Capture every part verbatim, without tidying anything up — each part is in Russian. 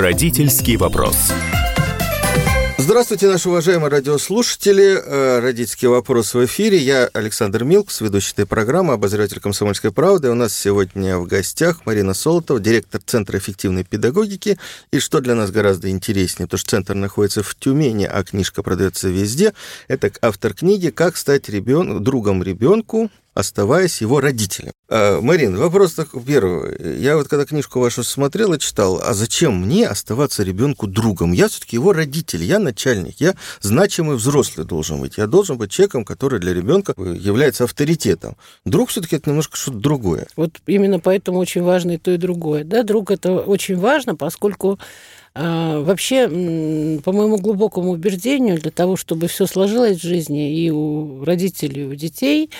Родительский вопрос. Здравствуйте, наши уважаемые радиослушатели. Родительский вопрос в эфире. Я Александр Милкус, ведущий этой программы, обозреватель «Комсомольской правды». У нас сегодня в гостях Марина Солотова, директор Центра эффективной педагогики. И что для нас гораздо интереснее, потому что центр находится в Тюмени, а книжка продается везде. Это автор книги «Как стать ребен... другом ребенку, оставаясь его родителем». А, Марин, вопрос такой первый. Я вот когда книжку вашу смотрел и читал, а зачем мне оставаться ребенку другом? Я все-таки его родитель, я начальник, я значимый взрослый должен быть. Я должен быть человеком, который для ребенка является авторитетом. Друг все-таки это немножко что-то другое. Вот именно поэтому очень важно и то, и другое. Да, друг это очень важно, поскольку вообще, по моему глубокому убеждению, для того, чтобы все сложилось в жизни и у родителей, и у детей,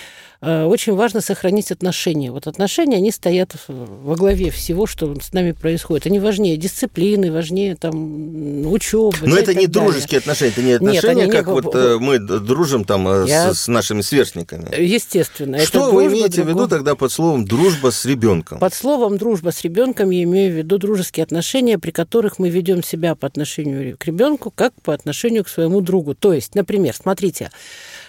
очень важно сохранить отношения. Вот отношения, они стоят во главе всего, что с нами происходит. Они важнее дисциплины, важнее там, учебы. Но это не дружеские отношения, это не отношения, как вот мы дружим там с нашими сверстниками. Естественно. Что вы имеете в виду тогда под словом «дружба с ребенком»? Под словом «дружба с ребенком» я имею в виду дружеские отношения, при которых мы видим ведем себя по отношению к ребенку, как по отношению к своему другу. То есть, например, смотрите,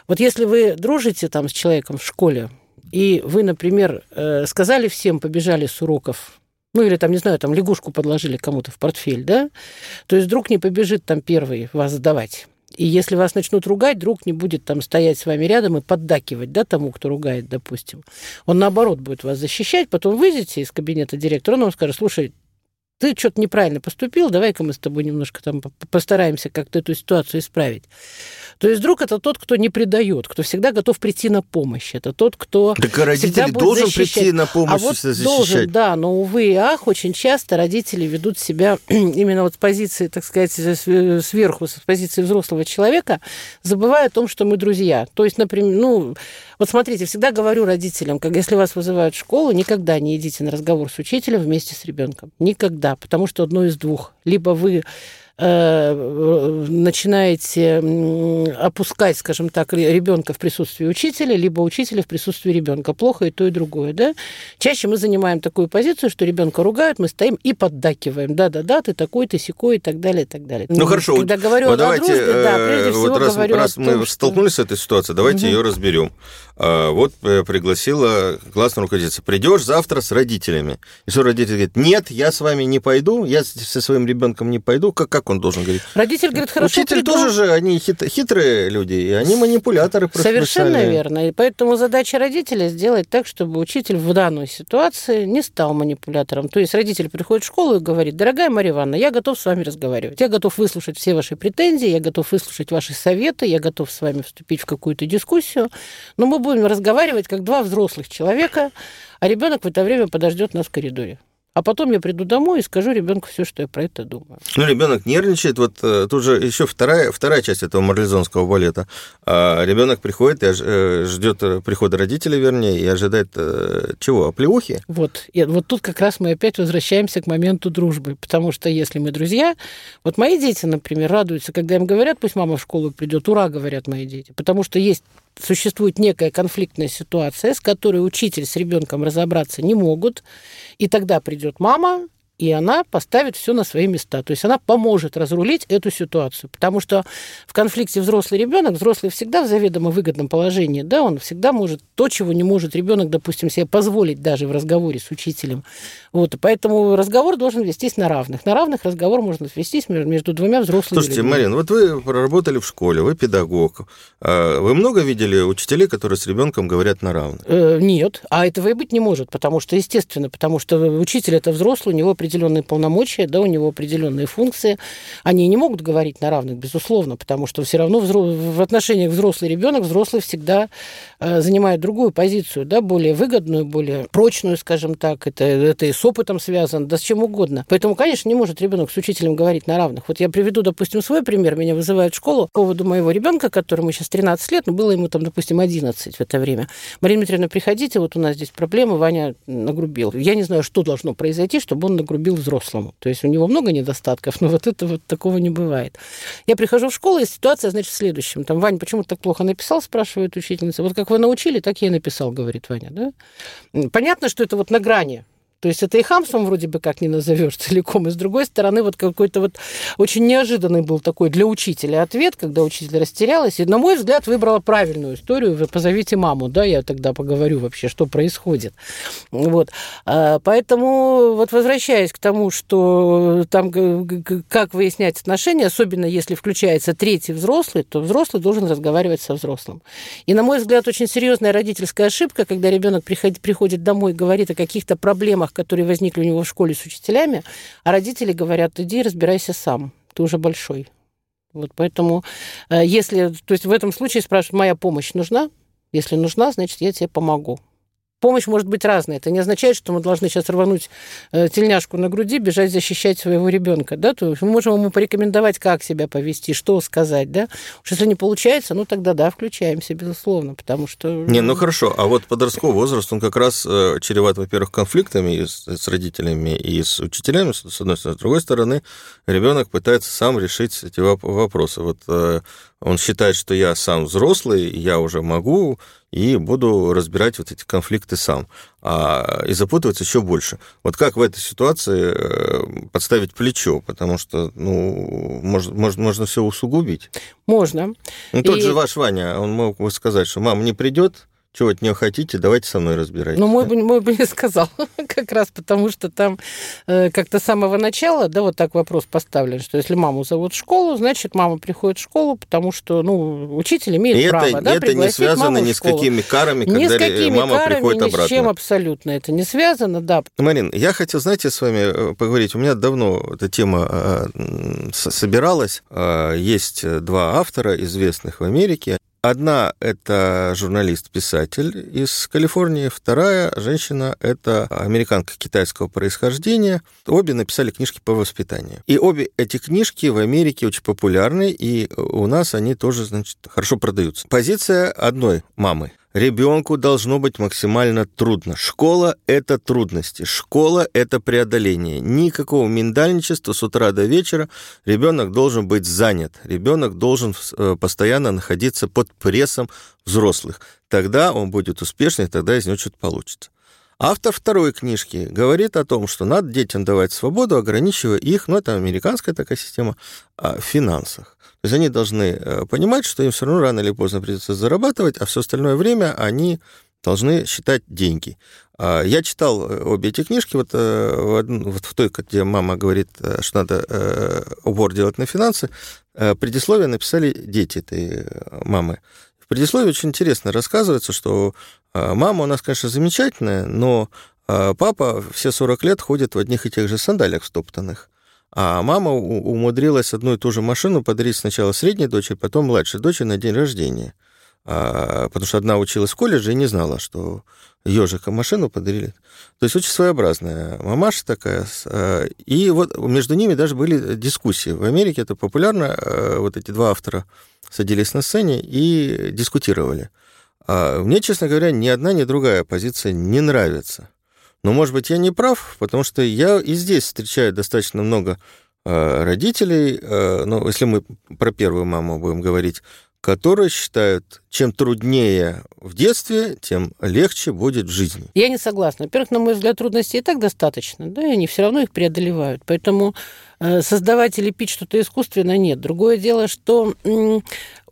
вот если вы дружите там с человеком в школе, и вы, например, сказали всем, побежали с уроков, ну или там, не знаю, там лягушку подложили кому-то в портфель, да, то есть друг не побежит там первый вас сдавать. И если вас начнут ругать, друг не будет там стоять с вами рядом и поддакивать, да, тому, кто ругает, допустим. Он, наоборот, будет вас защищать, потом выйдете из кабинета директора, он вам скажет: слушай, ты что-то неправильно поступил, давай-ка мы с тобой немножко там постараемся как-то эту ситуацию исправить. То есть друг – это тот, кто не предает, кто всегда готов прийти на помощь. Это тот, кто так всегда родитель будет должен защищать. Прийти на помощь, а вот защищать. Должен, да, но, увы и ах, очень часто родители ведут себя именно вот с позиции, так сказать, сверху, с позиции взрослого человека, забывая о том, что мы друзья. То есть, например, ну, вот смотрите, всегда говорю родителям, как если вас вызывают в школу, никогда не идите на разговор с учителем вместе с ребенком. Никогда. Потому что одно из двух. Либо вы э, начинаете опускать, скажем так, ребенка в присутствии учителя, либо учителя в присутствии ребенка. Плохо и то, и другое. Да? Чаще мы занимаем такую позицию, что ребенка ругают, мы стоим и поддакиваем. Да-да-да, ты такой, ты сякой, и так далее, и так далее. Ну, хорошо. Когда вот, говорю вот о давайте, дружбе, э, да, прежде вот всего раз, говорю раз о том, мы что... столкнулись с этой ситуацией, давайте угу. ее разберем. Вот пригласила классную руководительницу. Придешь завтра с родителями. И что родитель говорит: нет, я с вами не пойду, я со своим ребенком не пойду. Как, как он должен говорить? Родитель говорит: хорошо, учитель приду. Тоже же, они хит, хитрые люди, и они манипуляторы. Совершенно стали. Верно. И поэтому задача родителя сделать так, чтобы учитель в данной ситуации не стал манипулятором. То есть родитель приходит в школу и говорит: дорогая Мария Ивановна, я готов с вами разговаривать, я готов выслушать все ваши претензии, я готов выслушать ваши советы, я готов с вами вступить в какую-то дискуссию, но мы будем разговаривать как два взрослых человека, а ребенок в это время подождет нас в коридоре. А потом я приду домой и скажу ребенку все, что я про это думаю. Ну, ребенок нервничает. Вот тут же еще вторая, вторая часть этого марлезонского балета. Ребенок приходит и ждет прихода родителей, вернее, и ожидает чего? Оплеухи? Вот. И вот тут как раз мы опять возвращаемся к моменту дружбы. Потому что если мы друзья, вот мои дети, например, радуются, когда им говорят: пусть мама в школу придет. Ура, говорят мои дети. Потому что есть существует некая конфликтная ситуация, с которой учитель с ребенком разобраться не могут, и тогда придет мама, и она поставит все на свои места. То есть она поможет разрулить эту ситуацию. Потому что в конфликте взрослый ребенок, взрослый всегда в заведомо выгодном положении, да, он всегда может то, чего не может ребенок, допустим, себе позволить даже в разговоре с учителем. Вот. И поэтому разговор должен вестись на равных. На равных разговор можно вестись между двумя взрослыми. Слушайте, людьми. Марин, вот вы проработали в школе, вы педагог. Вы много видели учителей, которые с ребенком говорят на равных? Нет, а этого и быть не может, потому что, естественно, потому что учитель это взрослый, у него определенные полномочия, да, у него определенные функции, они не могут говорить на равных, безусловно, потому что все равно взро... в отношениях взрослый ребенок, взрослый всегда э, занимает другую позицию, да, более выгодную, более прочную, скажем так, это, это и с опытом связано, да с чем угодно. Поэтому, конечно, не может ребенок с учителем говорить на равных. Вот я приведу, допустим, свой пример, меня вызывают в школу по поводу моего ребенка, которому сейчас тринадцать лет, но было ему там, допустим, одиннадцать в это время. Марина Дмитриевна, приходите, вот у нас здесь проблема, Ваня нагрубил. Я не знаю, что должно произойти, чтобы он нагрубил. Рубил взрослому. То есть у него много недостатков, но вот это вот такого не бывает. Я прихожу в школу, и ситуация, значит, в следующем. Там, Вань, почему ты так плохо написал, спрашивает учительница. Вот как вы научили, так я и написал, говорит Ваня. Да? Понятно, что это вот на грани То есть это и хамством вроде бы как не назовешь целиком, и с другой стороны вот какой-то вот очень неожиданный был такой для учителя ответ, когда учитель растерялась, и, на мой взгляд, выбрала правильную историю, вы позовите маму, да, я тогда поговорю вообще, что происходит. Вот. Поэтому вот возвращаясь к тому, что там как выяснять отношения, особенно если включается третий взрослый, то взрослый должен разговаривать со взрослым. И, на мой взгляд, очень серьезная родительская ошибка, когда ребенок приходит домой и говорит о каких-то проблемах, которые возникли у него в школе с учителями, а родители говорят, иди разбирайся сам, ты уже большой. Вот поэтому, если, то есть в этом случае спрашивают, моя помощь нужна? Если нужна, значит, я тебе помогу. Помощь может быть разная. Это не означает, что мы должны сейчас рвануть тельняшку на груди, бежать защищать своего ребенка. Да? То есть мы можем ему порекомендовать, как себя повести, что сказать. Да? Уж если не получается, ну тогда да, включаемся, безусловно, потому что... Не, ну хорошо, а вот подростковый возраст, он как раз чреват, во-первых, конфликтами с родителями и с учителями, с одной стороны. С другой стороны, ребенок пытается сам решить эти вопросы. Вот он считает, что я сам взрослый, я уже могу... и буду разбирать вот эти конфликты сам, а, и запутываться еще больше. Вот как в этой ситуации подставить плечо, потому что, ну, может, можно, можно все усугубить. Можно. Ну, тот и... же ваш Ваня, он мог бы сказать, что мама не придет, чего от нее хотите, давайте со мной разбирайтесь. Ну, мой, да? бы, мой бы не сказал, как раз потому что там э, как-то с самого начала, да, вот так вопрос поставлен, что если маму зовут в школу, значит, мама приходит в школу, потому что, ну, учитель имеет и право, это, да, это пригласить не связано ни с какими карами, когда ни с какими мама карами, приходит ни обратно. Ни с чем абсолютно это не связано, да. Марин, я хотел, знаете, с вами поговорить. У меня давно эта тема собиралась. Есть два автора, известных в Америке. Одна – это журналист-писатель из Калифорнии, вторая женщина – это американка китайского происхождения. Обе написали книжки по воспитанию. И обе эти книжки в Америке очень популярны, и у нас они тоже, значит, хорошо продаются. Позиция одной мамы. Ребенку должно быть максимально трудно. Школа – это трудности, школа – это преодоление. Никакого миндальничества с утра до вечера. Ребенок должен быть занят, ребенок должен постоянно находиться под прессом взрослых. Тогда он будет успешный, тогда из него что-то получится. Автор второй книжки говорит о том, что надо детям давать свободу, ограничивая их, ну, это американская такая система, в финансах. То есть они должны понимать, что им все равно рано или поздно придется зарабатывать, а все остальное время они должны считать деньги. Я читал обе эти книжки, вот, вот в той, где мама говорит, что надо упор делать на финансы, предисловие написали дети этой мамы. В предисловии очень интересно рассказывается, что мама у нас, конечно, замечательная, но папа все сорок лет ходит в одних и тех же сандалиях стоптанных. А мама умудрилась одну и ту же машину подарить сначала средней дочери, потом младшей дочери на день рождения. А, потому что одна училась в колледже и не знала, что ежика машину подарили. То есть очень своеобразная мамаша такая. И вот между ними даже были дискуссии. В Америке это популярно. Вот эти два автора садились на сцене и дискутировали. А мне, честно говоря, ни одна, ни другая позиция не нравится. Но, может быть, я не прав, потому что я и здесь встречаю достаточно много э, родителей, э, ну, если мы про первую маму будем говорить, которые считают, чем труднее в детстве, тем легче будет в жизни. Я не согласна. Во-первых, на мой взгляд, трудностей и так достаточно, да, и они все равно их преодолевают. Поэтому э, создавать или пить что-то искусственно нет. Другое дело, что... М-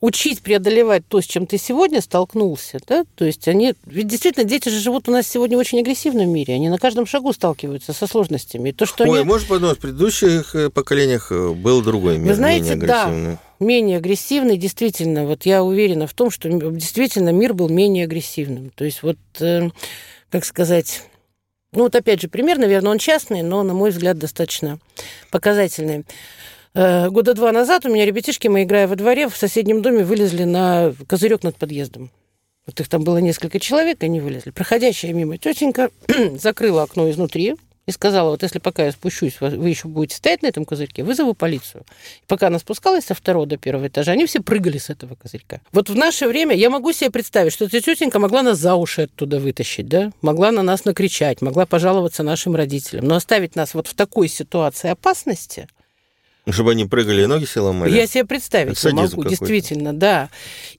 учить преодолевать то, с чем ты сегодня столкнулся, да, то есть они... Ведь действительно, дети же живут у нас сегодня в очень агрессивном мире, они на каждом шагу сталкиваются со сложностями. И то, что Ой, они... может, в предыдущих поколениях был другой мир, вы знаете, менее агрессивный. Да. Менее агрессивный, действительно, вот я уверена в том, что действительно мир был менее агрессивным. То есть вот, э, как сказать... Ну вот опять же, пример, наверное, он частный, но, на мой взгляд, достаточно показательный. Года два назад у меня ребятишки, мы, играя во дворе, в соседнем доме вылезли на козырек над подъездом. Вот их там было несколько человек, они вылезли. Проходящая мимо тетенька закрыла окно изнутри и сказала, вот если пока я спущусь, вы еще будете стоять на этом козырьке, вызову полицию. И пока она спускалась со второго до первого этажа, они все прыгали с этого козырька. Вот в наше время я могу себе представить, что эта тетенька могла нас за уши оттуда вытащить, да? Могла на нас накричать, могла пожаловаться нашим родителям. Но оставить нас вот в такой ситуации опасности... Чтобы они прыгали и ноги себе ломали? Я себе представить не могу, какой-то. Действительно, да.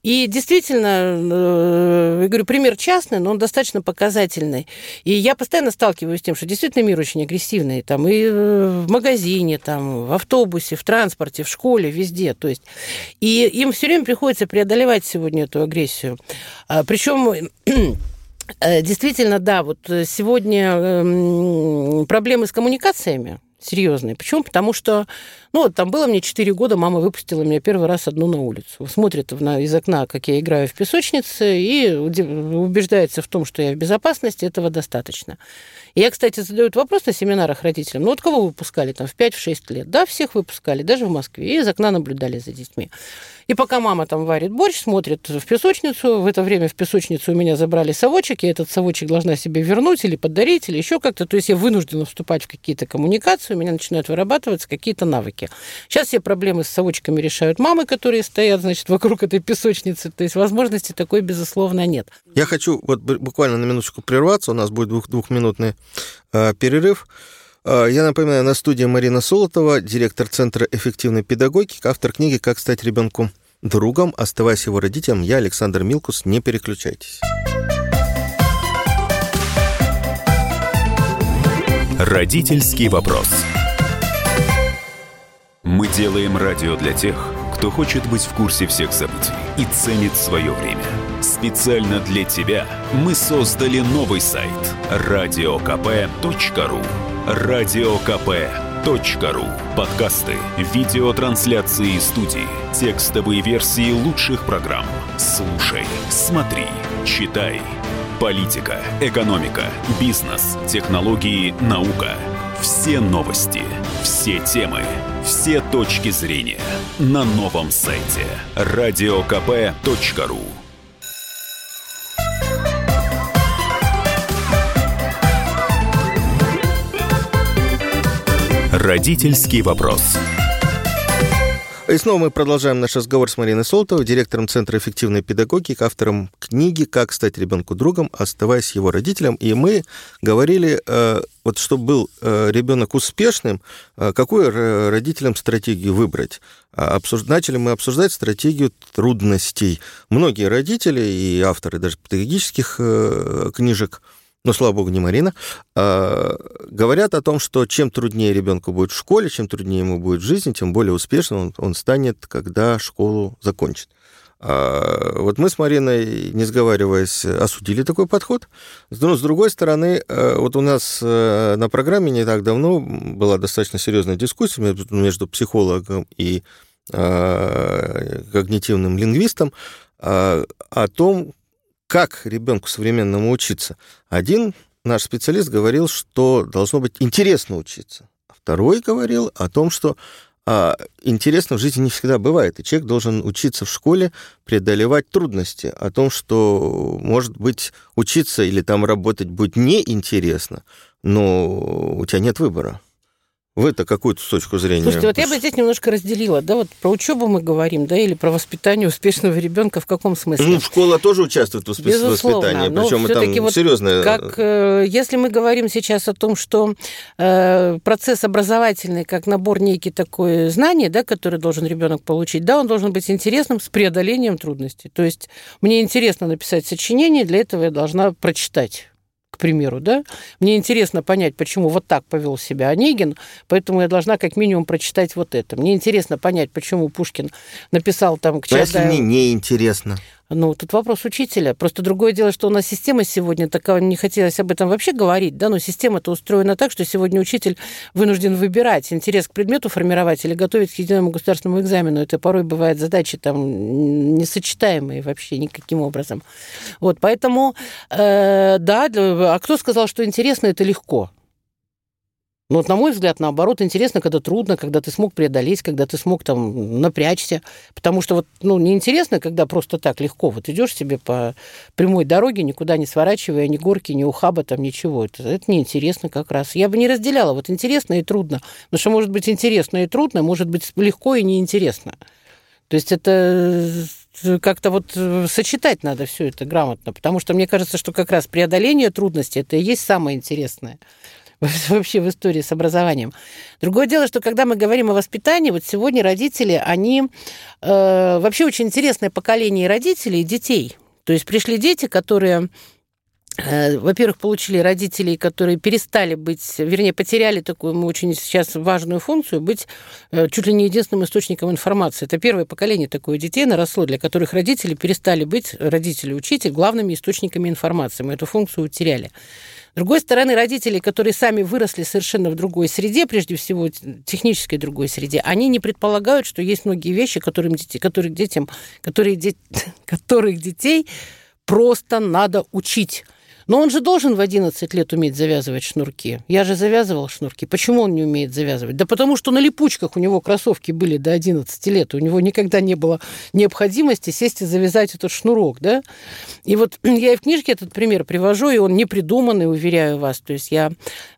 И действительно, я говорю, пример частный, но он достаточно показательный. И я постоянно сталкиваюсь с тем, что действительно мир очень агрессивный. Там и в магазине, там, в автобусе, в транспорте, в школе, везде. То есть, и им все время приходится преодолевать сегодня эту агрессию. Причем... Действительно, да, вот сегодня проблемы с коммуникациями серьезные. Почему? Потому что, ну, вот там было мне четыре года, мама выпустила меня первый раз одну на улицу. Смотрит из окна, как я играю в песочнице, и убеждается в том, что я в безопасности, этого достаточно. Я, кстати, задаю этот вопрос на семинарах родителям. Ну, вот кого выпускали там в пять-шесть лет? Да, всех выпускали, даже в Москве, и из окна наблюдали за детьми. И пока мама там варит борщ, смотрит в песочницу, в это время в песочницу у меня забрали совочек, я этот совочек должна себе вернуть или подарить, или еще как-то. То есть я вынуждена вступать в какие-то коммуникации, у меня начинают вырабатываться какие-то навыки. Сейчас все проблемы с совочками решают мамы, которые стоят, значит, вокруг этой песочницы. То есть возможности такой, безусловно, нет. Я хочу вот буквально на минуточку прерваться, у нас будет двух- двухминутный э, перерыв. Я напоминаю, на студии Марина Солотова, директор Центра эффективной педагогики, автор книги «Как стать ребенку другом, оставаясь его родителем». Я, Александр Милкус, не переключайтесь. Родительский вопрос. Мы делаем радио для тех, кто хочет быть в курсе всех событий и ценит свое время. Специально для тебя мы создали новый сайт радио ка пэ точка ру. радио ка пэ точка ру. Подкасты, видеотрансляции студии, текстовые версии лучших программ. Слушай, смотри, читай. Политика, экономика, бизнес, технологии, наука. Все новости, все темы, все точки зрения на новом сайте радио ка пэ точка ру. Родительский вопрос. И снова мы продолжаем наш разговор с Мариной Солотовой, директором Центра эффективной педагогики, автором книги «Как стать ребенку другом, оставаясь его родителем». И мы говорили, вот чтобы был ребенок успешным, какую родителям стратегию выбрать. Начали мы обсуждать стратегию трудностей. Многие родители и авторы даже педагогических книжек, но, слава богу, не Марина, а, говорят о том, что чем труднее ребенку будет в школе, чем труднее ему будет в жизни, тем более успешным он, он станет, когда школу закончит. А, вот мы с Мариной, не сговариваясь, осудили такой подход. Но, с другой стороны, вот у нас на программе не так давно была достаточно серьезная дискуссия между психологом и а, когнитивным лингвистом а, о том, как ребенку современному учиться. Один наш специалист говорил, что должно быть интересно учиться. Второй говорил о том, что а, интересно в жизни не всегда бывает, и человек должен учиться в школе, преодолевать трудности, о том, что, может быть, учиться или там работать будет неинтересно, но у тебя нет выбора. Вы-то какую-то точку зрения... Слушайте, вот я бы здесь немножко разделила, да, вот про учебу мы говорим, да, или про воспитание успешного ребенка в каком смысле? Ну, школа тоже участвует в воспитании, безусловно, причем там вот серьезное... Как, э, если мы говорим сейчас о том, что э, процесс образовательный, как набор некий такой знаний, да, который должен ребенок получить, да, он должен быть интересным с преодолением трудностей. То есть мне интересно написать сочинение, для этого я должна прочитать, к примеру, да, мне интересно понять, почему вот так повел себя Онегин, поэтому я должна как минимум прочитать вот это. Мне интересно понять, почему Пушкин написал там... К чему... А если мне неинтересно? Ну, тут вопрос учителя. Просто другое дело, что у нас система сегодня такая, не хотелось об этом вообще говорить, да, но система-то устроена так, что сегодня учитель вынужден выбирать, интерес к предмету формировать или готовить к единому государственному экзамену. Это порой бывают задачи там несочетаемые вообще никаким образом. Вот, поэтому, э, да, для... а кто сказал, что интересно, это легко? Ну, вот, на мой взгляд, наоборот, интересно, когда трудно, когда ты смог преодолеть, когда ты смог там напрячься. Потому что вот, ну, неинтересно, когда просто так легко. Вот идешь себе по прямой дороге, никуда не сворачивая, ни горки, ни ухаба, там ничего. Это, это неинтересно как раз. Я бы не разделяла вот интересно и трудно. Потому что может быть интересно и трудно, может быть легко и неинтересно. То есть это... Как-то вот сочетать надо все это грамотно. Потому что мне кажется, что как раз преодоление трудностей – это и есть самое интересное. вообще в истории с образованием. Другое дело, что когда мы говорим о воспитании, вот сегодня родители, они э, вообще очень интересное поколение родителей и детей. То есть пришли дети, которые... Во-первых, получили родителей, которые перестали быть, вернее, потеряли такую очень сейчас важную функцию, быть чуть ли не единственным источником информации. Это первое поколение такое детей наросло, для которых родители перестали быть, родители, учитель, главными источниками информации. Мы эту функцию утеряли. С другой стороны, родители, которые сами выросли совершенно в другой среде, прежде всего технической другой среде, они не предполагают, что есть многие вещи, которым дети, которые детям, которые де... которых детей просто надо учить. Но он же должен в одиннадцать лет уметь завязывать шнурки. Я же завязывал шнурки. Почему он не умеет завязывать? Да потому что на липучках у него кроссовки были до одиннадцати лет. У него никогда не было необходимости сесть и завязать этот шнурок. Да? И вот я и в книжке этот пример привожу, и он не придуманный, уверяю вас. То есть я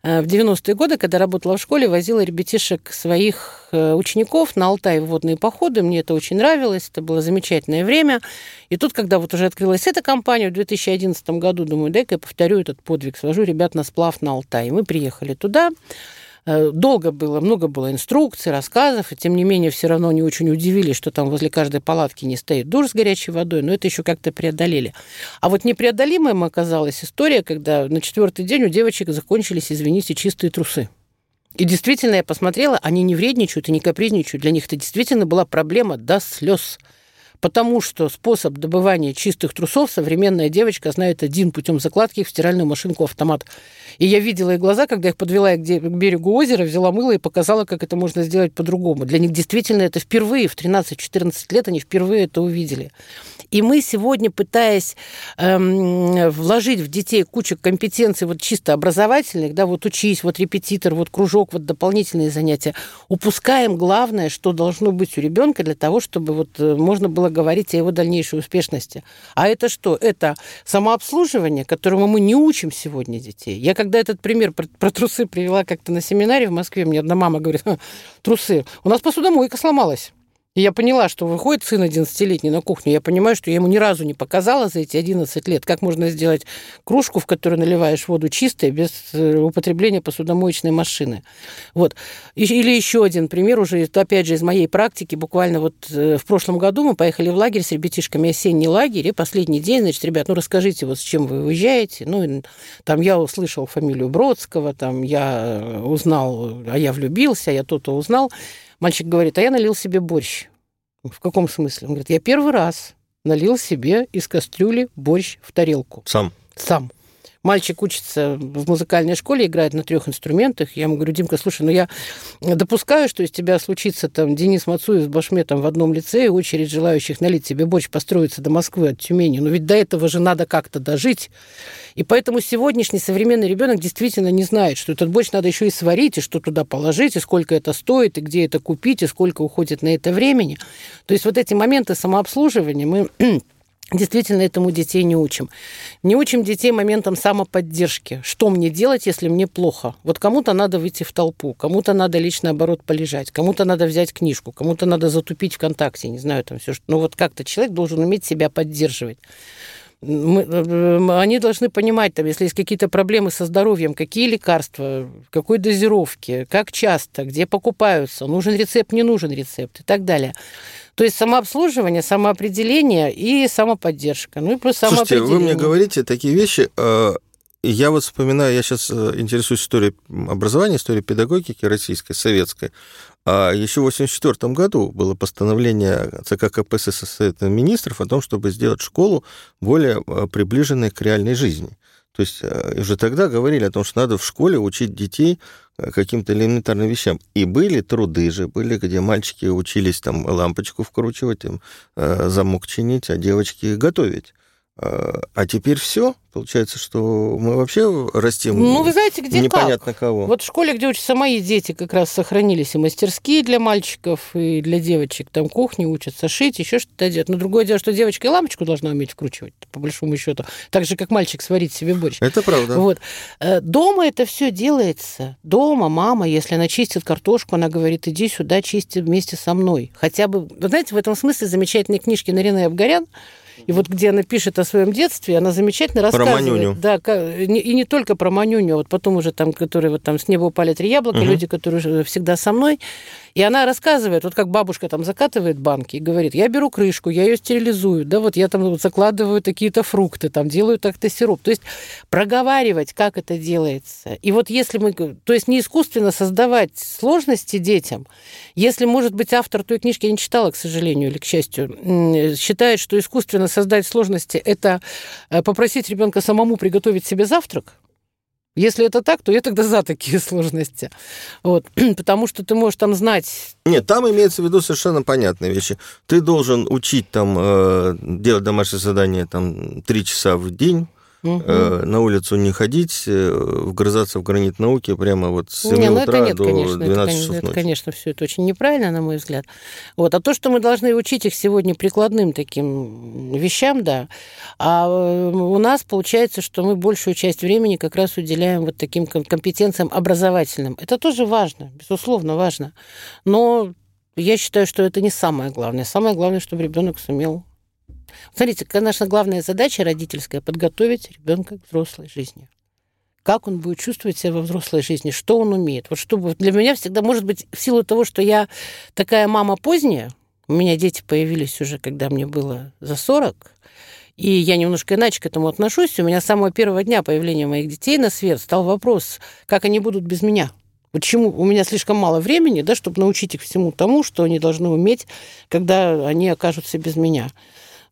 в девяностые годы, когда работала в школе, возила ребятишек своих учеников на Алтай в водные походы. Мне это очень нравилось. Это было замечательное время. И тут, когда вот уже открылась эта компания в две тысячи одиннадцатом году, думаю, дай-ка я повторю этот подвиг, свожу ребят на сплав на Алтай. Мы приехали туда. Долго было, много было инструкций, рассказов, и тем не менее все равно не очень удивились, что там возле каждой палатки не стоит душ с горячей водой, но это еще как-то преодолели. А вот непреодолимая оказалась история, когда на четвертый день у девочек закончились, извините, чистые трусы. И действительно, я посмотрела, они не вредничают и не капризничают. Для них это действительно была проблема до слез. Потому что способ добывания чистых трусов современная девочка знает один, путем закладки их в стиральную машинку-автомат. И я видела их глаза, когда их подвела я к берегу озера, взяла мыло и показала, как это можно сделать по-другому. Для них действительно это впервые, в тринадцать-четырнадцать лет они впервые это увидели. И мы сегодня, пытаясь эм, вложить в детей кучу компетенций вот чисто образовательных, да, вот учись, вот репетитор, вот кружок, вот дополнительные занятия, упускаем главное, что должно быть у ребенка для того, чтобы вот можно было говорить о его дальнейшей успешности. А это что? Это самообслуживание, которому мы не учим сегодня детей. Я когда этот пример про, про трусы привела как-то на семинаре в Москве, мне одна мама говорит: трусы, у нас посудомойка сломалась. И я поняла, что выходит сын одиннадцатилетний на кухню, я понимаю, что я ему ни разу не показала за эти одиннадцать лет, как можно сделать кружку, в которую наливаешь воду чистой, без употребления посудомоечной машины. Вот. Или еще один пример, уже опять же из моей практики. Буквально вот в прошлом году мы поехали в лагерь с ребятишками, осенний лагерь, и последний день, значит, ребят, ну расскажите, вот с чем вы уезжаете. Ну, там я услышал фамилию Бродского, там я узнал, а я влюбился, я то-то узнал. Мальчик говорит: а я налил себе борщ. В каком смысле? Он говорит: я первый раз налил себе из кастрюли борщ в тарелку. Сам? Сам. Мальчик учится в музыкальной школе, играет на трех инструментах. Я ему говорю: Димка, слушай, ну я допускаю, что из тебя случится там Денис Мацуев с Башметом в одном лице, и очередь желающих налить себе борщ построится до Москвы от Тюмени. Но ведь до этого же надо как-то дожить. И поэтому сегодняшний современный ребенок действительно не знает, что этот борщ надо еще и сварить, и что туда положить, и сколько это стоит, и где это купить, и сколько уходит на это времени. То есть вот эти моменты самообслуживания мы... Действительно, этому детей не учим. Не учим детей моментом самоподдержки. Что мне делать, если мне плохо? Вот кому-то надо выйти в толпу, кому-то надо лечь, наоборот, полежать, кому-то надо взять книжку, кому-то надо затупить ВКонтакте, не знаю, там все что. Но вот как-то человек должен уметь себя поддерживать. Мы, они должны понимать, там, если есть какие-то проблемы со здоровьем, какие лекарства, какой дозировки, как часто, где покупаются, нужен рецепт, не нужен рецепт и так далее. То есть самообслуживание, самоопределение и самоподдержка. Ну, и плюс самоопределение. Слушайте, вы мне говорите такие вещи... Я вот вспоминаю, я сейчас интересуюсь историей образования, историей педагогики российской, советской. А еще в восемьдесят четвёртом году было постановление ЦК КПСС и Совета Министров о том, чтобы сделать школу более приближенной к реальной жизни. То есть уже тогда говорили о том, что надо в школе учить детей каким-то элементарным вещам. И были труды же, были, где мальчики учились там лампочку вкручивать, им замок чинить, а девочки готовить. А теперь все, получается, что мы вообще растим непонятно кого. Ну, вы знаете, где как. Кого. Вот в школе, где учатся мои дети, как раз сохранились и мастерские для мальчиков, и для девочек. Там кухни учатся шить, еще что-то делать. Но другое дело, что девочка и лампочку должна уметь вкручивать, по большому счету, так же, как мальчик сварить себе борщ. Это правда. Вот. Дома это все делается. Дома мама, если она чистит картошку, она говорит: иди сюда, чисти вместе со мной. Хотя бы, вы знаете, в этом смысле замечательные книжки Наринэ Абгарян, И вот где она пишет о своем детстве, она замечательно рассказывает. Про Манюню. Да, и не только про Манюню, а вот потом уже там, которые вот там с неба упали три яблока, угу. люди, которые уже всегда со мной. И она рассказывает, вот как бабушка там закатывает банки и говорит, я беру крышку, я ее стерилизую, да, вот я там вот закладываю такие-то фрукты, там делаю так-то сироп. То есть проговаривать, как это делается. И вот если мы... То есть не искусственно создавать сложности детям. Если, может быть, автор той книжки, я не читала, к сожалению, или к счастью, считает, что искусственно создать сложности – это попросить ребенка самому приготовить себе завтрак. Если это так, то я тогда за такие сложности. Вот. Потому что ты можешь там знать... Нет, там имеется в виду совершенно понятные вещи. Ты должен учить, там, э, делать домашнее задание там, три часа в день, угу. э, на улицу не ходить, э, вгрызаться в гранит науки прямо вот с семи не, ну, утра нет, до конечно, двенадцати часов ночи. Это, конечно, все это очень неправильно, на мой взгляд. Вот. А то, что мы должны учить их сегодня прикладным таким вещам, да, а у нас получается, что мы большую часть времени как раз уделяем вот таким компетенциям образовательным. Это тоже важно, безусловно, важно. Но я считаю, что это не самое главное. Самое главное, чтобы ребенок сумел... Смотрите, конечно, главная задача родительская – подготовить ребенка к взрослой жизни. Как он будет чувствовать себя во взрослой жизни, что он умеет. Вот чтобы для меня всегда, может быть, в силу того, что я такая мама поздняя, у меня дети появились уже, когда мне было за сорок, и я немножко иначе к этому отношусь. У меня с самого первого дня появления моих детей на свет стал вопрос, как они будут без меня. Почему у меня слишком мало времени, да, чтобы научить их всему тому, что они должны уметь, когда они окажутся без меня.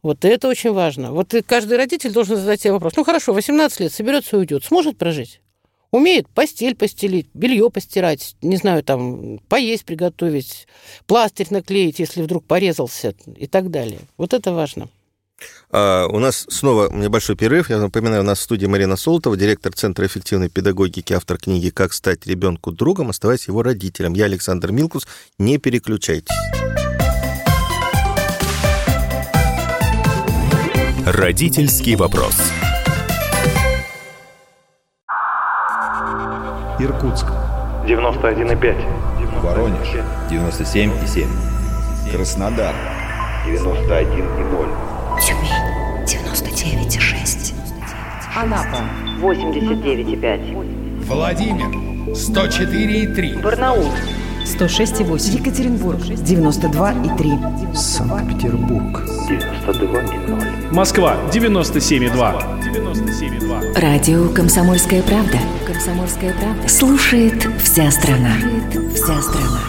Вот, и это очень важно. Вот каждый родитель должен задать себе вопрос. Ну, хорошо, восемнадцать лет, соберется и уйдет. Сможет прожить? Умеет постель постелить, белье постирать, не знаю, там, поесть приготовить, пластырь наклеить, если вдруг порезался и так далее. Вот это важно. А, у нас снова небольшой перерыв. Я напоминаю, у нас в студии Марина Солотова, директор Центра эффективной педагогики, автор книги «Как стать ребенку другом, оставаясь его родителем». Я Александр Милкус. Не переключайтесь. Родительский вопрос. Иркутск. девяносто один и пять. Воронеж. девяносто семь и семь. Краснодар. девяносто один и ноль. Тюмень. девяносто девять и шесть. Анапа. восемьдесят девять и пять. Владимир. сто четыре и три. Барнаул. сто шесть и восемь. Екатеринбург. девяносто два и три. Санкт-Петербург. девяносто два и ноль. Москва. девяносто семь и два. Радио «Комсомольская правда». «Комсомольская правда». Слушает вся страна. Слушает вся страна.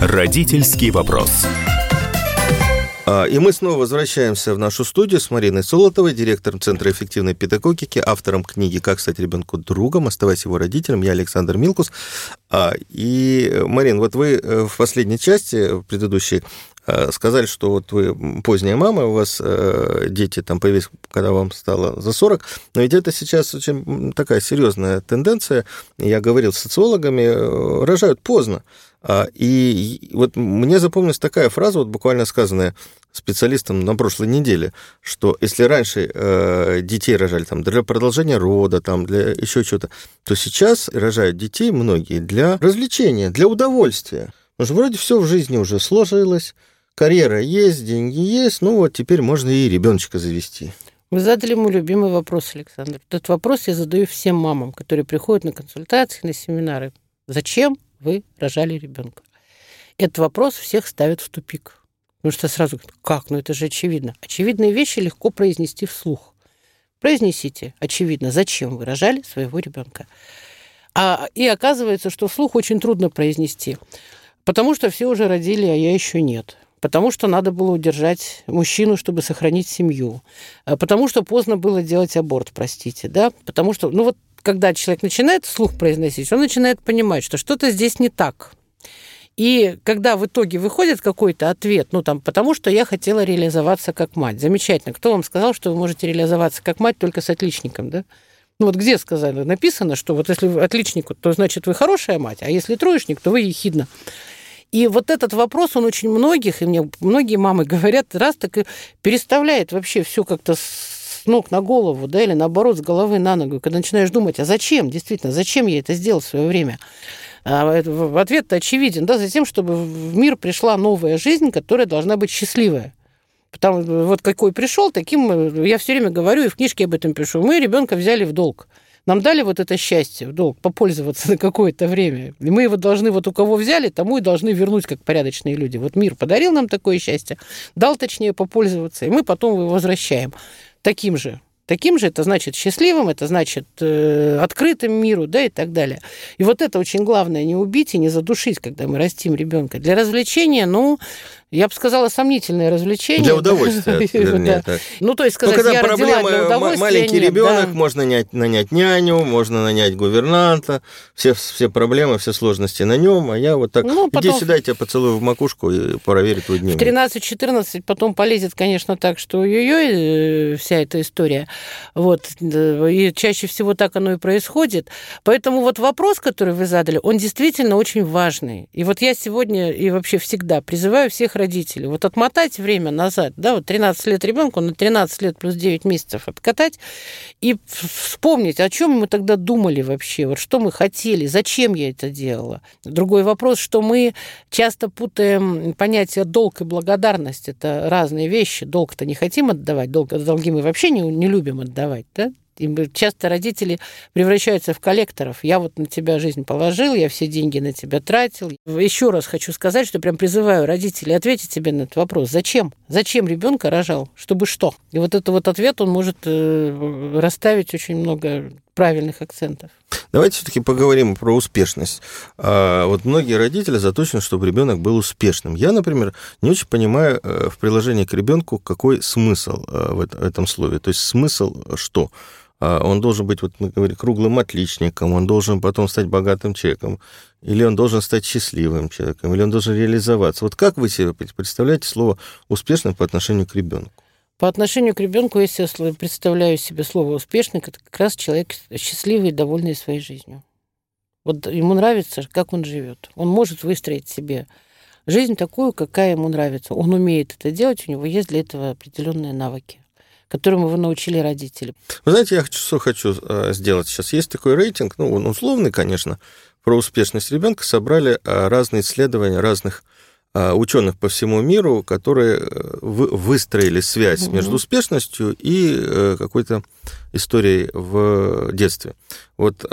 Родительский вопрос. И мы снова возвращаемся в нашу студию с Мариной Солотовой, директором Центра эффективной педагогики, автором книги «Как стать ребенку другом, оставаясь его родителем». Я Александр Милкус. И, Марин, вот вы в последней части, в предыдущей, сказали, что вот вы поздняя мама, у вас дети там появились, когда вам стало за сорок, но ведь это сейчас очень такая серьезная тенденция. Я говорил с социологами, рожают поздно. И вот мне запомнилась такая фраза, вот буквально сказанная специалистом на прошлой неделе, что если раньше детей рожали там, для продолжения рода, там, для еще чего-то, то сейчас рожают детей многие для развлечения, для удовольствия. Потому что вроде все в жизни уже сложилось, карьера есть, деньги есть, ну вот теперь можно и ребеночка завести. Вы задали мой любимый вопрос, Александр. Этот вопрос я задаю всем мамам, которые приходят на консультации, на семинары. Зачем вы рожали ребенка? Этот вопрос всех ставит в тупик. Потому что сразу говорят, как? Ну это же очевидно. Очевидные вещи легко произнести вслух. Произнесите, очевидно, зачем вы рожали своего ребенка. А, и оказывается, что вслух очень трудно произнести. Потому что все уже родили, а я еще нет. Потому что надо было удержать мужчину, чтобы сохранить семью. Потому что поздно было делать аборт, простите. Да? Потому что, ну вот, когда человек начинает вслух произносить, он начинает понимать, что что-то здесь не так. И когда в итоге выходит какой-то ответ, ну там, потому что я хотела реализоваться как мать. Замечательно. Кто вам сказал, что вы можете реализоваться как мать только с отличником, да? Ну вот где сказали? Написано, что вот если вы отличник, то значит вы хорошая мать, а если троечник, то вы ехидна. И вот этот вопрос, он очень многих, и мне многие мамы говорят, раз так и переставляет вообще все как-то с ног на голову, да, или наоборот, с головы на ногу, когда начинаешь думать, а зачем, действительно, зачем я это сделал в свое время? А ответ-то очевиден, да, за тем, чтобы в мир пришла новая жизнь, которая должна быть счастливая. Потому вот какой пришел, таким, я все время говорю, и в книжке об этом пишу, мы ребенка взяли в долг. Нам дали вот это счастье в долг, попользоваться на какое-то время. И мы его должны, вот у кого взяли, тому и должны вернуть, как порядочные люди. Вот мир подарил нам такое счастье, дал, точнее, попользоваться, и мы потом его возвращаем таким же. Таким же, это значит счастливым, это значит э, открытым миру, да, и так далее. И вот это очень главное, не убить и не задушить, когда мы растим ребенка. Для развлечения, ну, я бы сказала, сомнительное развлечение. Для удовольствия. Ну, то есть сказать, я родила для удовольствия. Маленький ребенок, можно нанять няню, можно нанять гувернанта, все проблемы, все сложности на нем, а я вот так, иди сюда, я тебя поцелую в макушку и проверю твой дневник. В тринадцать-четырнадцать потом полезет, конечно, так, что ой-ой-ой, вся эта история. Вот. И чаще всего так оно и происходит. Поэтому вот вопрос, который вы задали, он действительно очень важный. И вот я сегодня и вообще всегда призываю всех родителей вот отмотать время назад, да, вот тринадцать лет ребенку, на тринадцать лет плюс девять месяцев откатать и вспомнить, о чем мы тогда думали вообще, вот что мы хотели, зачем я это делала. Другой вопрос, что мы часто путаем понятие долг и благодарность. Это разные вещи. Долг-то не хотим отдавать, долг, долги мы вообще не, не любим отдавать, да? И часто родители превращаются в коллекторов. Я вот на тебя жизнь положил, я все деньги на тебя тратил. Еще раз хочу сказать, что прям призываю родителей ответить себе на этот вопрос. Зачем? Зачем ребенка рожал? Чтобы что? И вот этот вот ответ, он может э, расставить очень много правильных акцентов. Давайте все-таки поговорим про успешность. Вот многие родители заточены, чтобы ребенок был успешным. Я, например, не очень понимаю в приложении к ребенку, какой смысл в этом слове. То есть смысл что? Он должен быть, вот мы говорим, круглым отличником, он должен потом стать богатым человеком, или он должен стать счастливым человеком, или он должен реализоваться. Вот как вы себе представляете слово «успешным» по отношению к ребенку? По отношению к ребенку, если я представляю себе слово «успешный», это как раз человек счастливый и довольный своей жизнью. Вот ему нравится, как он живет. Он может выстроить себе жизнь такую, какая ему нравится. Он умеет это делать, у него есть для этого определенные навыки, которому вы научили родители. Вы знаете, я что хочу сделать сейчас. Есть такой рейтинг, ну, он условный, конечно, про успешность ребенка. Собрали разные исследования разных ученых по всему миру, которые выстроили связь между успешностью и какой-то историей в детстве. Вот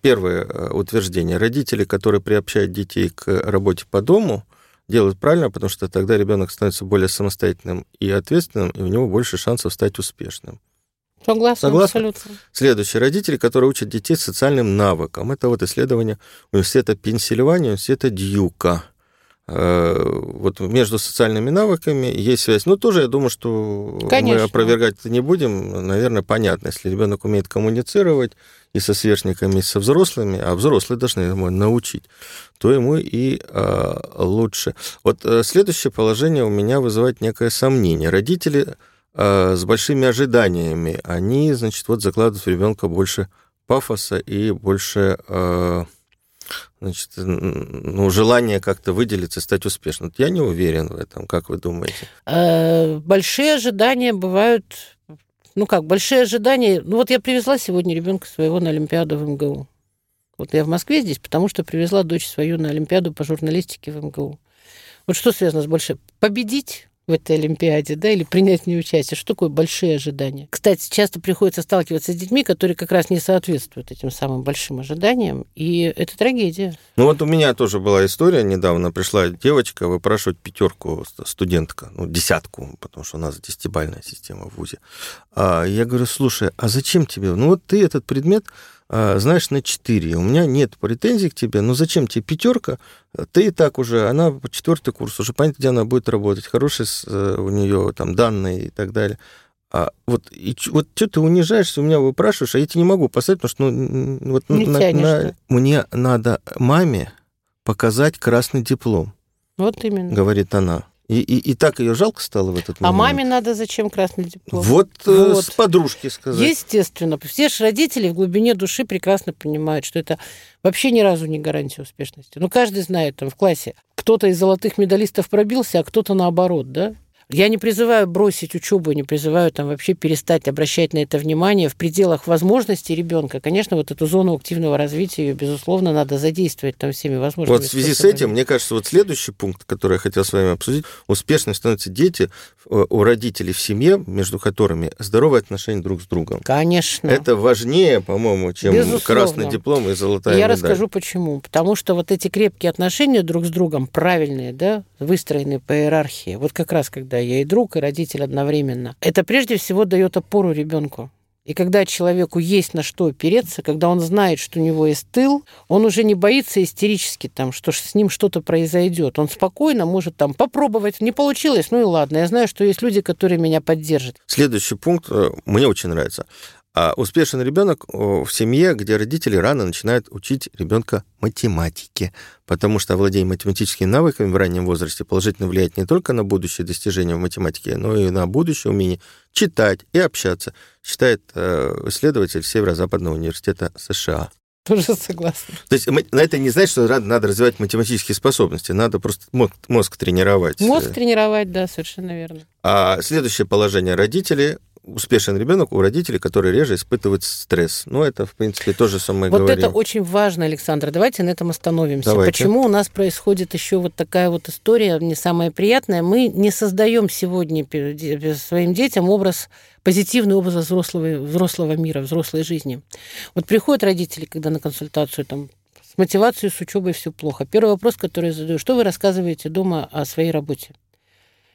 первое утверждение. Родители, которые приобщают детей к работе по дому, делают правильно, потому что тогда ребенок становится более самостоятельным и ответственным, и у него больше шансов стать успешным. Согласна, Согласна? Абсолютно. Следующие родители, которые учат детей социальным навыкам. Это вот исследование университета Пенсильвании, университета Дьюка. Вот между социальными навыками есть связь. Но тоже, я думаю, что Конечно. мы опровергать это не будем. Наверное, понятно, если ребенок умеет коммуницировать и со сверстниками, и со взрослыми, а взрослые должны ему научить, то ему и э, лучше. Вот э, следующее положение у меня вызывает некое сомнение. Родители э, с большими ожиданиями, они, значит, вот закладывают в ребенка больше пафоса и больше... Э, Значит, ну, желание как-то выделиться, стать успешным. Я не уверен в этом. Как вы думаете? Большие ожидания бывают... Ну как, большие ожидания... Ну вот я привезла сегодня ребенка своего на Олимпиаду в эм гэ у. Вот я в Москве здесь, потому что привезла дочь свою на Олимпиаду по журналистике в эм гэ у. Вот что связано с большим? Победить в этой Олимпиаде, да, или принять в ней участие. Что такое большие ожидания? Кстати, часто приходится сталкиваться с детьми, которые как раз не соответствуют этим самым большим ожиданиям, и это трагедия. Ну вот у меня тоже была история недавно. Пришла девочка выпрашивать пятерку, студентка, ну, десятку, потому что у нас десятибалльная система в вузе. А я говорю, слушай, а зачем тебе? Ну вот ты этот предмет... знаешь, на четыре. У меня нет претензий к тебе, но зачем тебе пятерка? Ты и так уже, она четвертый курс, уже понятно, где она будет работать, хорошие у нее там данные и так далее. А вот, и, вот что ты унижаешься, у меня выпрашиваешь, а я тебе не могу поставить, потому что ну, вот, на, на, мне надо маме показать красный диплом. Вот именно. Говорит она. И, и, и так ее жалко стало в этот момент. А маме надо зачем красный диплом? Вот, вот. С подружки сказать. Естественно. Все же родители в глубине души прекрасно понимают, что это вообще ни разу не гарантия успешности. Ну, каждый знает там в классе. Кто-то из золотых медалистов пробился, а кто-то наоборот, да? Я не призываю бросить учебу, не призываю там вообще перестать обращать на это внимание. В пределах возможностей ребенка, конечно, вот эту зону активного развития, ее, безусловно, надо задействовать там всеми возможными. Вот в связи с этим, мне кажется, вот следующий пункт, который я хотел с вами обсудить, успешными становятся дети у родителей в семье, между которыми здоровые отношения друг с другом. Конечно. Это важнее, по-моему, чем безусловно. Красный диплом и золотая я медаль. Я расскажу, почему. Потому что вот эти крепкие отношения друг с другом, правильные, да, выстроенные по иерархии, вот как раз когда я и друг, и родитель одновременно. Это прежде всего дает опору ребенку. И когда человеку есть на что опереться, когда он знает, что у него есть тыл, он уже не боится истерически, там, что с ним что-то произойдет. Он спокойно может там попробовать. Не получилось, ну и ладно. Я знаю, что есть люди, которые меня поддержат. Следующий пункт мне очень нравится. А успешен ребенок в семье, где родители рано начинают учить ребенка математике, потому что овладение математическими навыками в раннем возрасте положительно влияет не только на будущее достижения в математике, но и на будущее умение читать и общаться, считает исследователь Северо-Западного университета США. Тоже согласна. То есть это не значит, что надо развивать математические способности, надо просто мозг, мозг тренировать. Мозг тренировать, да, совершенно верно. А следующее положение родителей. Успешен ребенок у родителей, которые реже испытывают стресс. Ну, это, в принципе, то же самое вот говорим. Вот это очень важно, Александр. Давайте на этом остановимся. Давайте. Почему у нас происходит еще вот такая вот история, не самая приятная? Мы не создаем сегодня своим детям образ, позитивный образ взрослого, взрослого мира, взрослой жизни. Вот приходят родители, когда на консультацию там, с мотивацией, с учебой все плохо. Первый вопрос, который я задаю: что вы рассказываете дома о своей работе?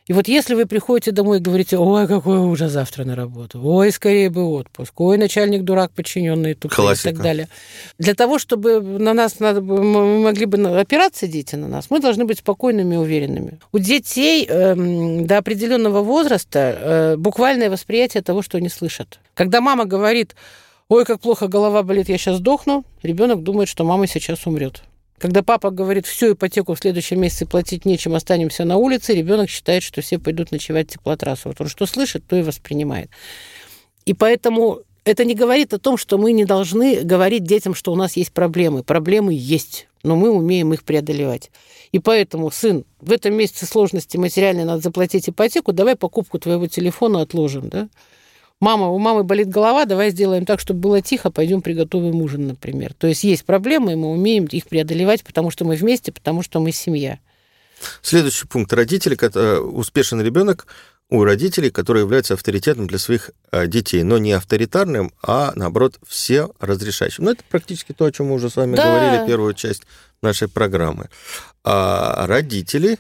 И вот если вы приходите домой и говорите: ой, какой ужас, завтра на работу, ой, скорее бы отпуск, ой, начальник дурак, подчиненные тупые и так далее. Для того, чтобы на нас надо, мы могли бы опираться, дети, на нас, мы должны быть спокойными и уверенными. У детей э, до определенного возраста э, буквальное восприятие того, что они слышат. Когда мама говорит: ой, как плохо, голова болит, я сейчас сдохну, ребенок думает, что мама сейчас умрет. Когда папа говорит: всю ипотеку в следующем месяце платить нечем, останемся на улице, ребенок считает, что все пойдут ночевать в теплотрассу. Вот он что слышит, то и воспринимает. И поэтому это не говорит о том, что мы не должны говорить детям, что у нас есть проблемы. Проблемы есть, но мы умеем их преодолевать. И поэтому: сын, в этом месяце сложности материальной, надо заплатить ипотеку, давай покупку твоего телефона отложим, да? Мама, у мамы болит голова, давай сделаем так, чтобы было тихо, пойдем приготовим ужин, например. То есть есть проблемы, и мы умеем их преодолевать, потому что мы вместе, потому что мы семья. Следующий пункт. Родители, успешен ребенок у родителей, которые являются авторитетом для своих детей, но не авторитарным, а, наоборот, все разрешающим. Ну, это практически то, о чем мы уже с вами да. говорили, первую часть нашей программы. А родители,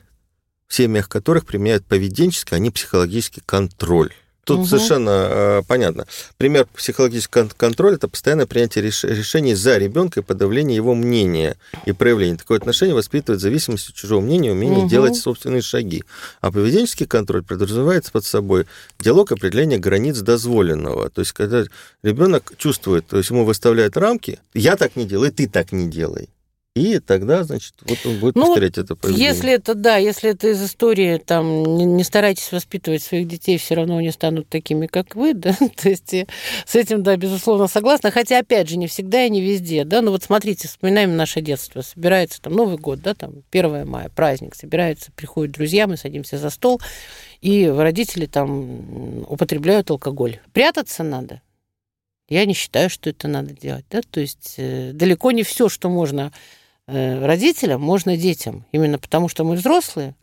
в семьях которых применяют поведенческий, а не психологический контроль. Тут угу. совершенно э, понятно. Пример психологического контроля – это постоянное принятие реш- решений за ребенка и подавление его мнения и проявления. Такое отношение воспитывает зависимость от чужого мнения, умение угу. делать собственные шаги. А поведенческий контроль подразумевает под собой диалог определения границ дозволенного. То есть когда ребенок чувствует, то есть ему выставляют рамки: я так не делаю, ты так не делай. И тогда, значит, вот он будет ну, повторять это поведение. Если это, да, если это из истории, там, не, не старайтесь воспитывать своих детей, все равно они станут такими, как вы, да, то есть с этим, да, безусловно, согласна, хотя, опять же, не всегда и не везде, да, ну вот смотрите, вспоминаем наше детство, собирается там Новый год, да, там, первое мая, праздник, собирается, приходят друзья, мы садимся за стол, и родители там употребляют алкоголь. Прятаться надо. Я не считаю, что это надо делать, да, то есть э, далеко не все, что можно родителям, можно детям. Именно потому, что мы взрослые,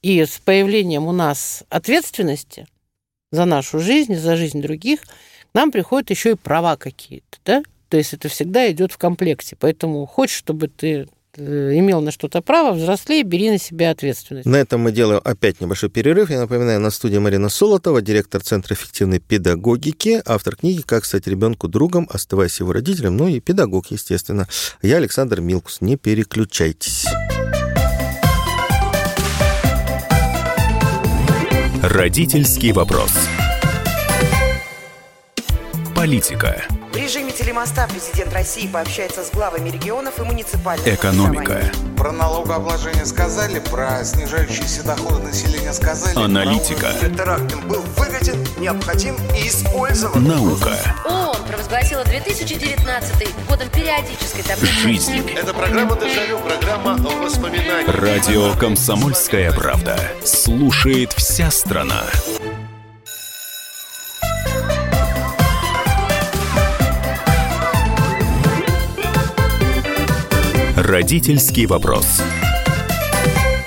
и с появлением у нас ответственности за нашу жизнь, за жизнь других, к нам приходят еще и права какие-то, да? То есть это всегда идет в комплекте. Поэтому хочешь, чтобы ты имел на что-то право, взрослей, бери на себя ответственность. На этом мы делаем опять небольшой перерыв. Я напоминаю, на студии Марина Солотова, директор Центра эффективной педагогики, автор книги «Как стать ребенку другом, оставаясь его родителем», ну и педагог, естественно. Я Александр Милкус. Не переключайтесь. Родительский вопрос. Политика. режиме телемоста президент России пообщается с главами регионов и муниципальных Экономика. Про налогообложение сказали, про снижающиеся доходы населения сказали. Аналитика. Теракт был выгоден, необходим и использован. Наука. ООН провозгласила две тысячи девятнадцатый годом периодической таблицы. Жизнь. Это программа «Дежавю», программа воспоминаний. Радио «Комсомольская правда». Слушает вся страна. Родительский вопрос.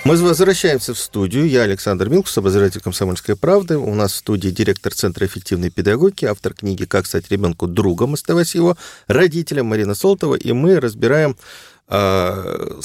Мы возвращаемся в студию. Я Александр Милкус, обозреватель «Комсомольской правды». У нас в студии директор Центра эффективной педагогики, автор книги «Как стать ребенку другом, оставаясь его родителем» Марина Солотова. И мы разбираем э,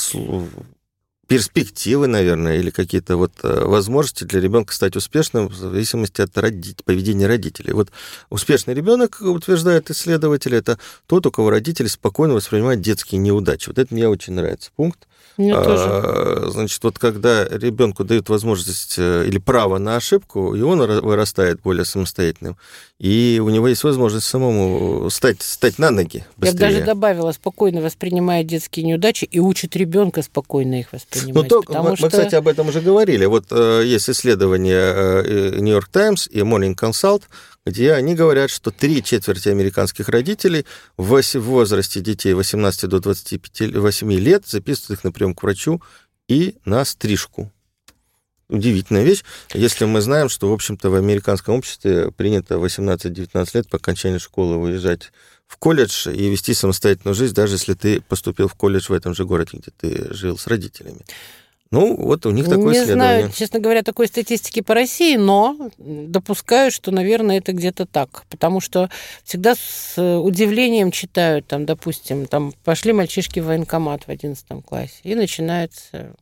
перспективы, наверное, или какие-то вот возможности для ребенка стать успешным в зависимости от родитель, поведения родителей. Вот успешный ребенок, утверждают исследователи, это тот, у кого родители спокойно воспринимают детские неудачи. Вот это мне очень нравится пункт. Мне а, тоже. Значит, вот когда ребенку дают возможность или право на ошибку, и он вырастает более самостоятельным, и у него есть возможность самому стать, стать на ноги быстрее. Я бы даже добавила, спокойно воспринимает детские неудачи и учит ребенка спокойно их воспринимать. Ну, то, мы, что... мы, кстати, об этом уже говорили. Вот э, есть исследования э, «Нью-Йорк Таймс» и «Morning Consult», где они говорят, что три четверти американских родителей в возрасте детей восемнадцати до двадцати восьми лет записывают их на прием к врачу и на стрижку. Удивительная вещь, если мы знаем, что, в общем-то, в американском обществе принято восемнадцать-девятнадцать лет по окончании школы уезжать в колледж и вести самостоятельную жизнь, даже если ты поступил в колледж в этом же городе, где ты жил с родителями. Ну, вот у них такое исследование. Не знаю, честно говоря, такой статистики по России, но допускаю, что, наверное, это где-то так. Потому что всегда с удивлением читают, там, допустим, там пошли мальчишки в военкомат в одиннадцатом классе, и начинаются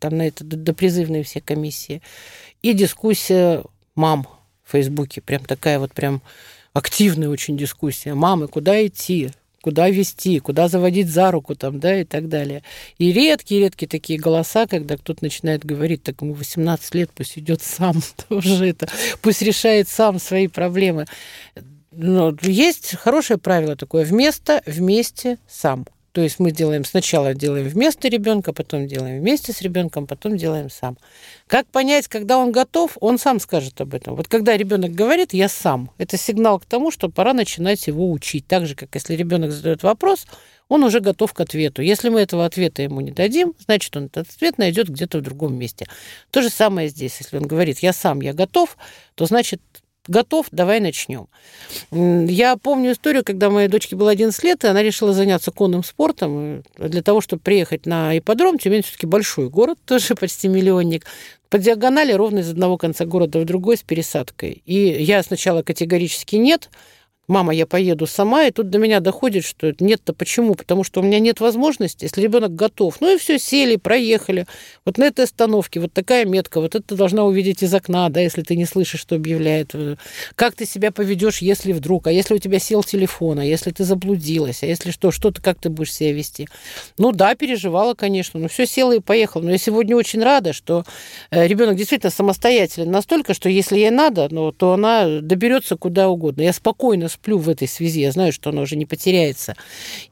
там на это допризывные все комиссии. И дискуссия мам в Фейсбуке, прям такая вот прям активная очень дискуссия. Мамы, куда идти? Куда вести, куда заводить за руку, там, да, и так далее. И редкие-редкие такие голоса, когда кто-то начинает говорить, так ему восемнадцать лет, пусть идет сам тоже это, пусть решает сам свои проблемы. Но есть хорошее правило такое: вместо, вместе, сам. То есть мы делаем сначала делаем вместо ребенка, потом делаем вместе с ребенком, потом делаем сам. Как понять, когда он готов, он сам скажет об этом. Вот когда ребенок говорит «я сам», это сигнал к тому, что пора начинать его учить. Так же, как если ребенок задает вопрос, он уже готов к ответу. Если мы этого ответа ему не дадим, значит, он этот ответ найдет где-то в другом месте. То же самое здесь. Если он говорит «я сам, я готов», то значит... Готов, давай начнем. Я помню историю, когда моей дочке было одиннадцать лет, и она решила заняться конным спортом. Для того, чтобы приехать на ипподром, Тюмень все-таки большой город, тоже почти миллионник. По диагонали ровно из одного конца города в другой с пересадкой. И я сначала категорически нет. Мама, я поеду сама, и тут до меня доходит, что нет-то почему? Потому что у меня нет возможности, если ребенок готов. Ну и все, сели, проехали. Вот на этой остановке вот такая метка, вот это ты должна увидеть из окна, да, если ты не слышишь, что объявляет. Как ты себя поведешь, если вдруг, а если у тебя сел телефон, а если ты заблудилась, а если что, что ты, как ты будешь себя вести? Ну да, переживала, конечно, но все, села и поехала. Но я сегодня очень рада, что ребенок действительно самостоятелен настолько, что если ей надо, ну, то она доберется куда угодно. Я спокойно спокойно плю в этой связи, я знаю, что она уже не потеряется.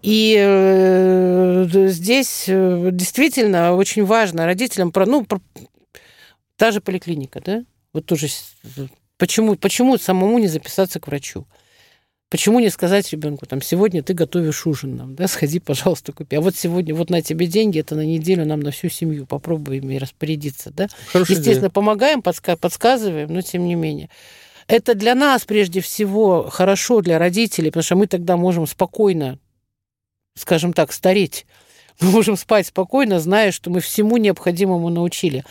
И э, здесь э, действительно очень важно родителям, про, ну, про, та же поликлиника, да, вот тоже, почему, почему самому не записаться к врачу? Почему не сказать ребенку, там, сегодня ты готовишь ужин нам, да, сходи, пожалуйста, купи. А вот сегодня, вот на тебе деньги, это на неделю нам на всю семью, попробуй ими распорядиться, да. Хороший Естественно, день. Помогаем, подска- подсказываем, но тем не менее. Это для нас, прежде всего, хорошо для родителей, потому что мы тогда можем спокойно, скажем так, стареть. Мы можем спать спокойно, зная, что мы всему необходимому научили.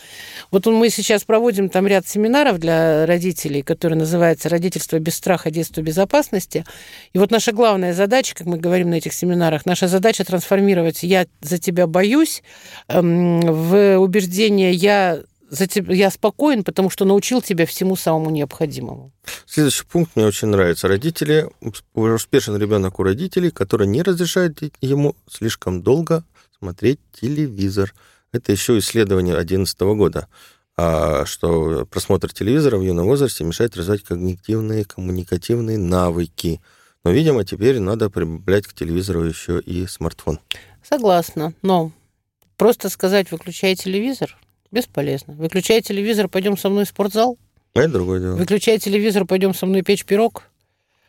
Вот мы сейчас проводим там ряд семинаров для родителей, которые называются «Родительство без страха, детство безопасности». И вот наша главная задача, как мы говорим на этих семинарах, наша задача трансформировать «я за тебя боюсь» в убеждение «я За тебя, я спокоен, потому что научил тебя всему самому необходимому». Следующий пункт мне очень нравится. Родители, успешен ребенок у родителей, который не разрешает ему слишком долго смотреть телевизор. Это еще исследование две тысячи одиннадцатого года, что просмотр телевизора в юном возрасте мешает развивать когнитивные, коммуникативные навыки. Но, видимо, теперь надо прибавлять к телевизору еще и смартфон. Согласна, но просто сказать «выключай телевизор» бесполезно. «Выключай телевизор, пойдем со мной в спортзал». Это другое дело. «Выключай телевизор, пойдем со мной печь пирог».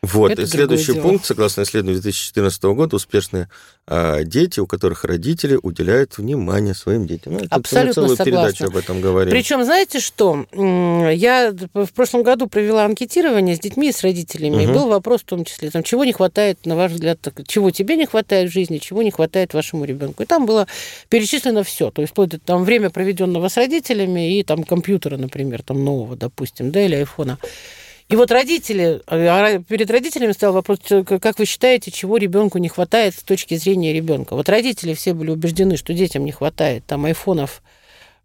Вот, это и следующий пункт, согласно исследованию две тысячи четырнадцатого года, успешные а, дети, у которых родители уделяют внимание своим детям. Ну, абсолютно целую согласна. Передачу об этом говорили. Причем, знаете что, я в прошлом году провела анкетирование с детьми и с родителями, угу. и был вопрос в том числе, там, чего не хватает, на ваш взгляд, чего тебе не хватает в жизни, чего не хватает вашему ребенку. И там было перечислено все, то есть вплоть до там, время, проведенного с родителями, и там компьютера, например, там нового, допустим, да, или айфона. И вот родители, перед родителями стоял вопрос, как вы считаете, чего ребенку не хватает с точки зрения ребенка? Вот родители все были убеждены, что детям не хватает там айфонов,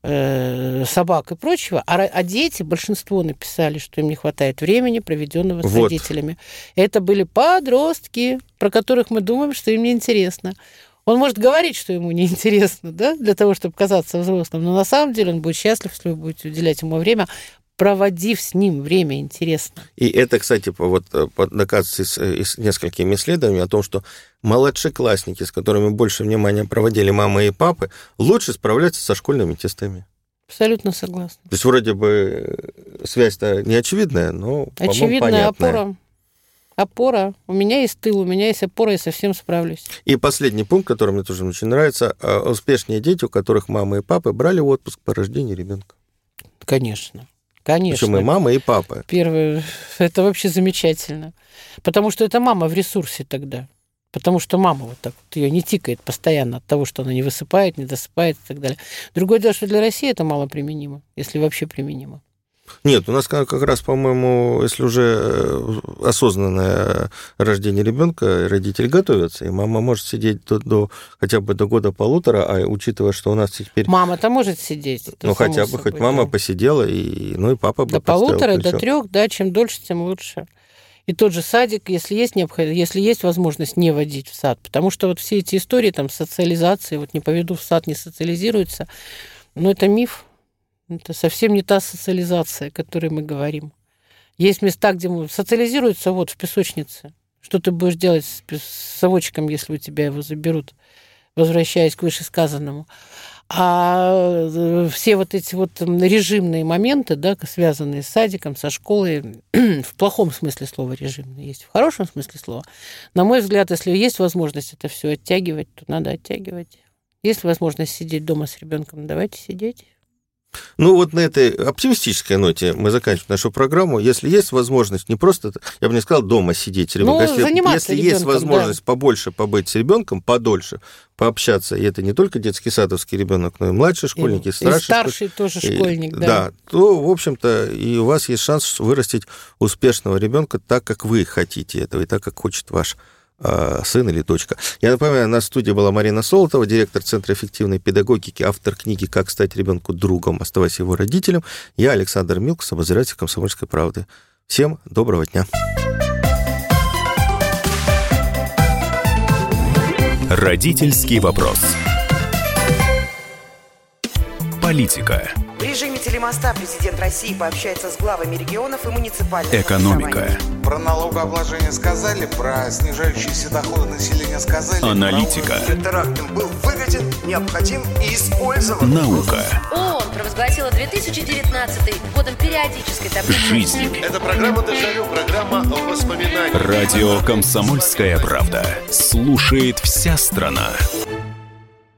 собак и прочего, а дети, большинство написали, что им не хватает времени, проведенного с вот. Родителями. Это были подростки, про которых мы думаем, что им неинтересно. Он может говорить, что ему неинтересно, да, для того, чтобы казаться взрослым, но на самом деле он будет счастлив, если вы будете уделять ему время, проводив с ним время интересно. И это, кстати, вот доказывается с несколькими исследованиями о том, что младшеклассники, с которыми больше внимания проводили мамы и папы, лучше справляются со школьными тестами. Абсолютно согласна. То есть вроде бы связь-то не очевидная, но, по-моему, понятная. Очевидная опора. Опора. У меня есть тыл, у меня есть опора, я совсем справлюсь. И последний пункт, который мне тоже очень нравится. Успешные дети, у которых мамы и папы брали отпуск по рождению ребенка. Конечно. Конечно. Причем и мама, и папа. Первое, это вообще замечательно. Потому что это мама в ресурсе тогда. Потому что мама вот так вот, ее не тикает постоянно от того, что она не высыпает, не досыпает и так далее. Другое дело, что для России это мало применимо, если вообще применимо. Нет, у нас как раз, по-моему, если уже осознанное рождение ребенка, родители готовятся, и мама может сидеть до, до хотя бы до года-полутора, а учитывая, что у нас теперь... Мама-то может сидеть. Ну, хотя бы собой, хоть мама да. посидела, и, ну и папа бы до полутора, до трех, да, чем дольше, тем лучше. И тот же садик, если есть необходимость, если есть возможность не водить в сад, потому что вот все эти истории там социализации, вот не поведу в сад, не социализируется, но это миф. Это совсем не та социализация, о которой мы говорим. Есть места, где социализируются, вот, в песочнице. Что ты будешь делать с совочком, если у тебя его заберут, возвращаясь к вышесказанному. А все вот эти вот режимные моменты, да, связанные с садиком, со школой, в плохом смысле слова режимные есть, в хорошем смысле слова. На мой взгляд, если есть возможность это все оттягивать, то надо оттягивать. Если возможность сидеть дома с ребенком, давайте сидеть. Ну, вот на этой оптимистической ноте мы заканчиваем нашу программу. Если есть возможность, не просто, я бы не сказал, дома сидеть, ребенок, ну, если, если есть возможность да. побольше побыть с ребенком, подольше пообщаться, и это не только детский садовский ребенок, но и младший школьник, и, и старший. И старший тоже и, школьник, да. Да, то, в общем-то, и у вас есть шанс вырастить успешного ребенка так, как вы хотите этого, и так, как хочет ваш сын или дочка. Я напоминаю, у нас в студии была Марина Солотова, директор Центра эффективной педагогики, автор книги «Как стать ребенку другом, оставаясь его родителем». Я, Александр Милкус, обозреватель «Комсомольской правды». Всем доброго дня. Родительский вопрос. Политика. В режиме телемоста президент России пообщается с главами регионов и муниципальных образований. Экономика. Про налогообложение сказали, про снижающиеся доходы населения сказали. Аналитика. Терактом был выгоден, необходим и использован. Наука. ООН провозгласила две тысячи девятнадцатый годом периодической таблицы. Жизнь. Это программа «Дежавю», программа воспоминаний. Радио «Комсомольская правда». Слушает вся страна.